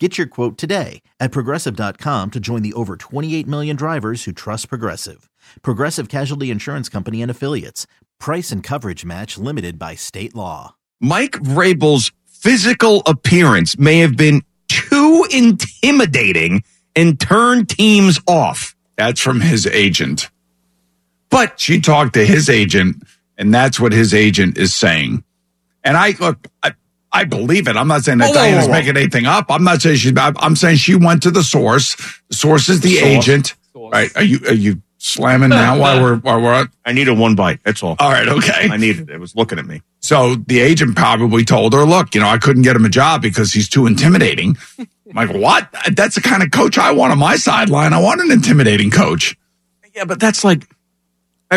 Get your quote today at Progressive.com to join the over 28 million drivers who trust Progressive. Progressive Casualty Insurance Company and Affiliates. Price and coverage match limited by state law. Mike Vrabel's physical appearance may have been too intimidating and turned teams off. That's from his agent. But she talked to his agent, and that's what his agent is saying. And I believe it. I'm not saying that Diana's making anything up. I'm not saying I'm saying she went to the source. The source is the agent. All right. Are you slamming now while we're on? I needed one bite. That's all. All right. Okay. I needed it. It was looking at me. So the agent probably told her, look, I couldn't get him a job because he's too intimidating. I'm like, what? That's the kind of coach I want on my sideline. I want an intimidating coach. Yeah, but that's like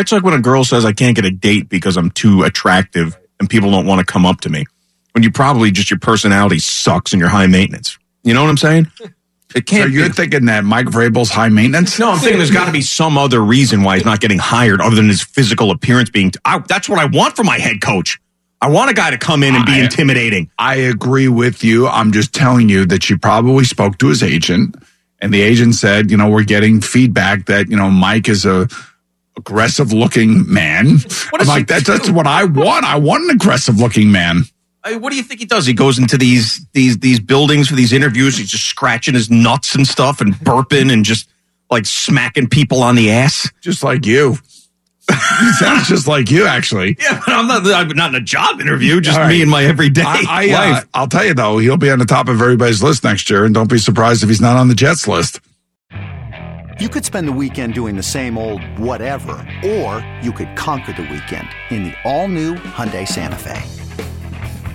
when a girl says I can't get a date because I'm too attractive and people don't want to come up to me. When you probably just your personality sucks and you're high maintenance. You know what I'm saying? It can't. So you're thinking that Mike Vrabel's high maintenance? No, I'm thinking there's got to be some other reason why he's not getting hired other than his physical appearance being. That's what I want from my head coach. I want a guy to come in and be intimidating. I agree with you. I'm just telling you that she probably spoke to his agent, and the agent said, we're getting feedback that, Mike is a aggressive looking man. I'm like, that's what I want. I want an aggressive looking man. What do you think he does? He goes into these buildings for these interviews. He's just scratching his nuts and stuff and burping and just like smacking people on the ass. Just like you. He sounds just like you, actually. Yeah, but I'm not in a job interview. Just right. Me and my everyday life. I'll tell you, though, he'll be on the top of everybody's list next year. And don't be surprised if he's not on the Jets list. You could spend the weekend doing the same old whatever, or you could conquer the weekend in the all-new Hyundai Santa Fe.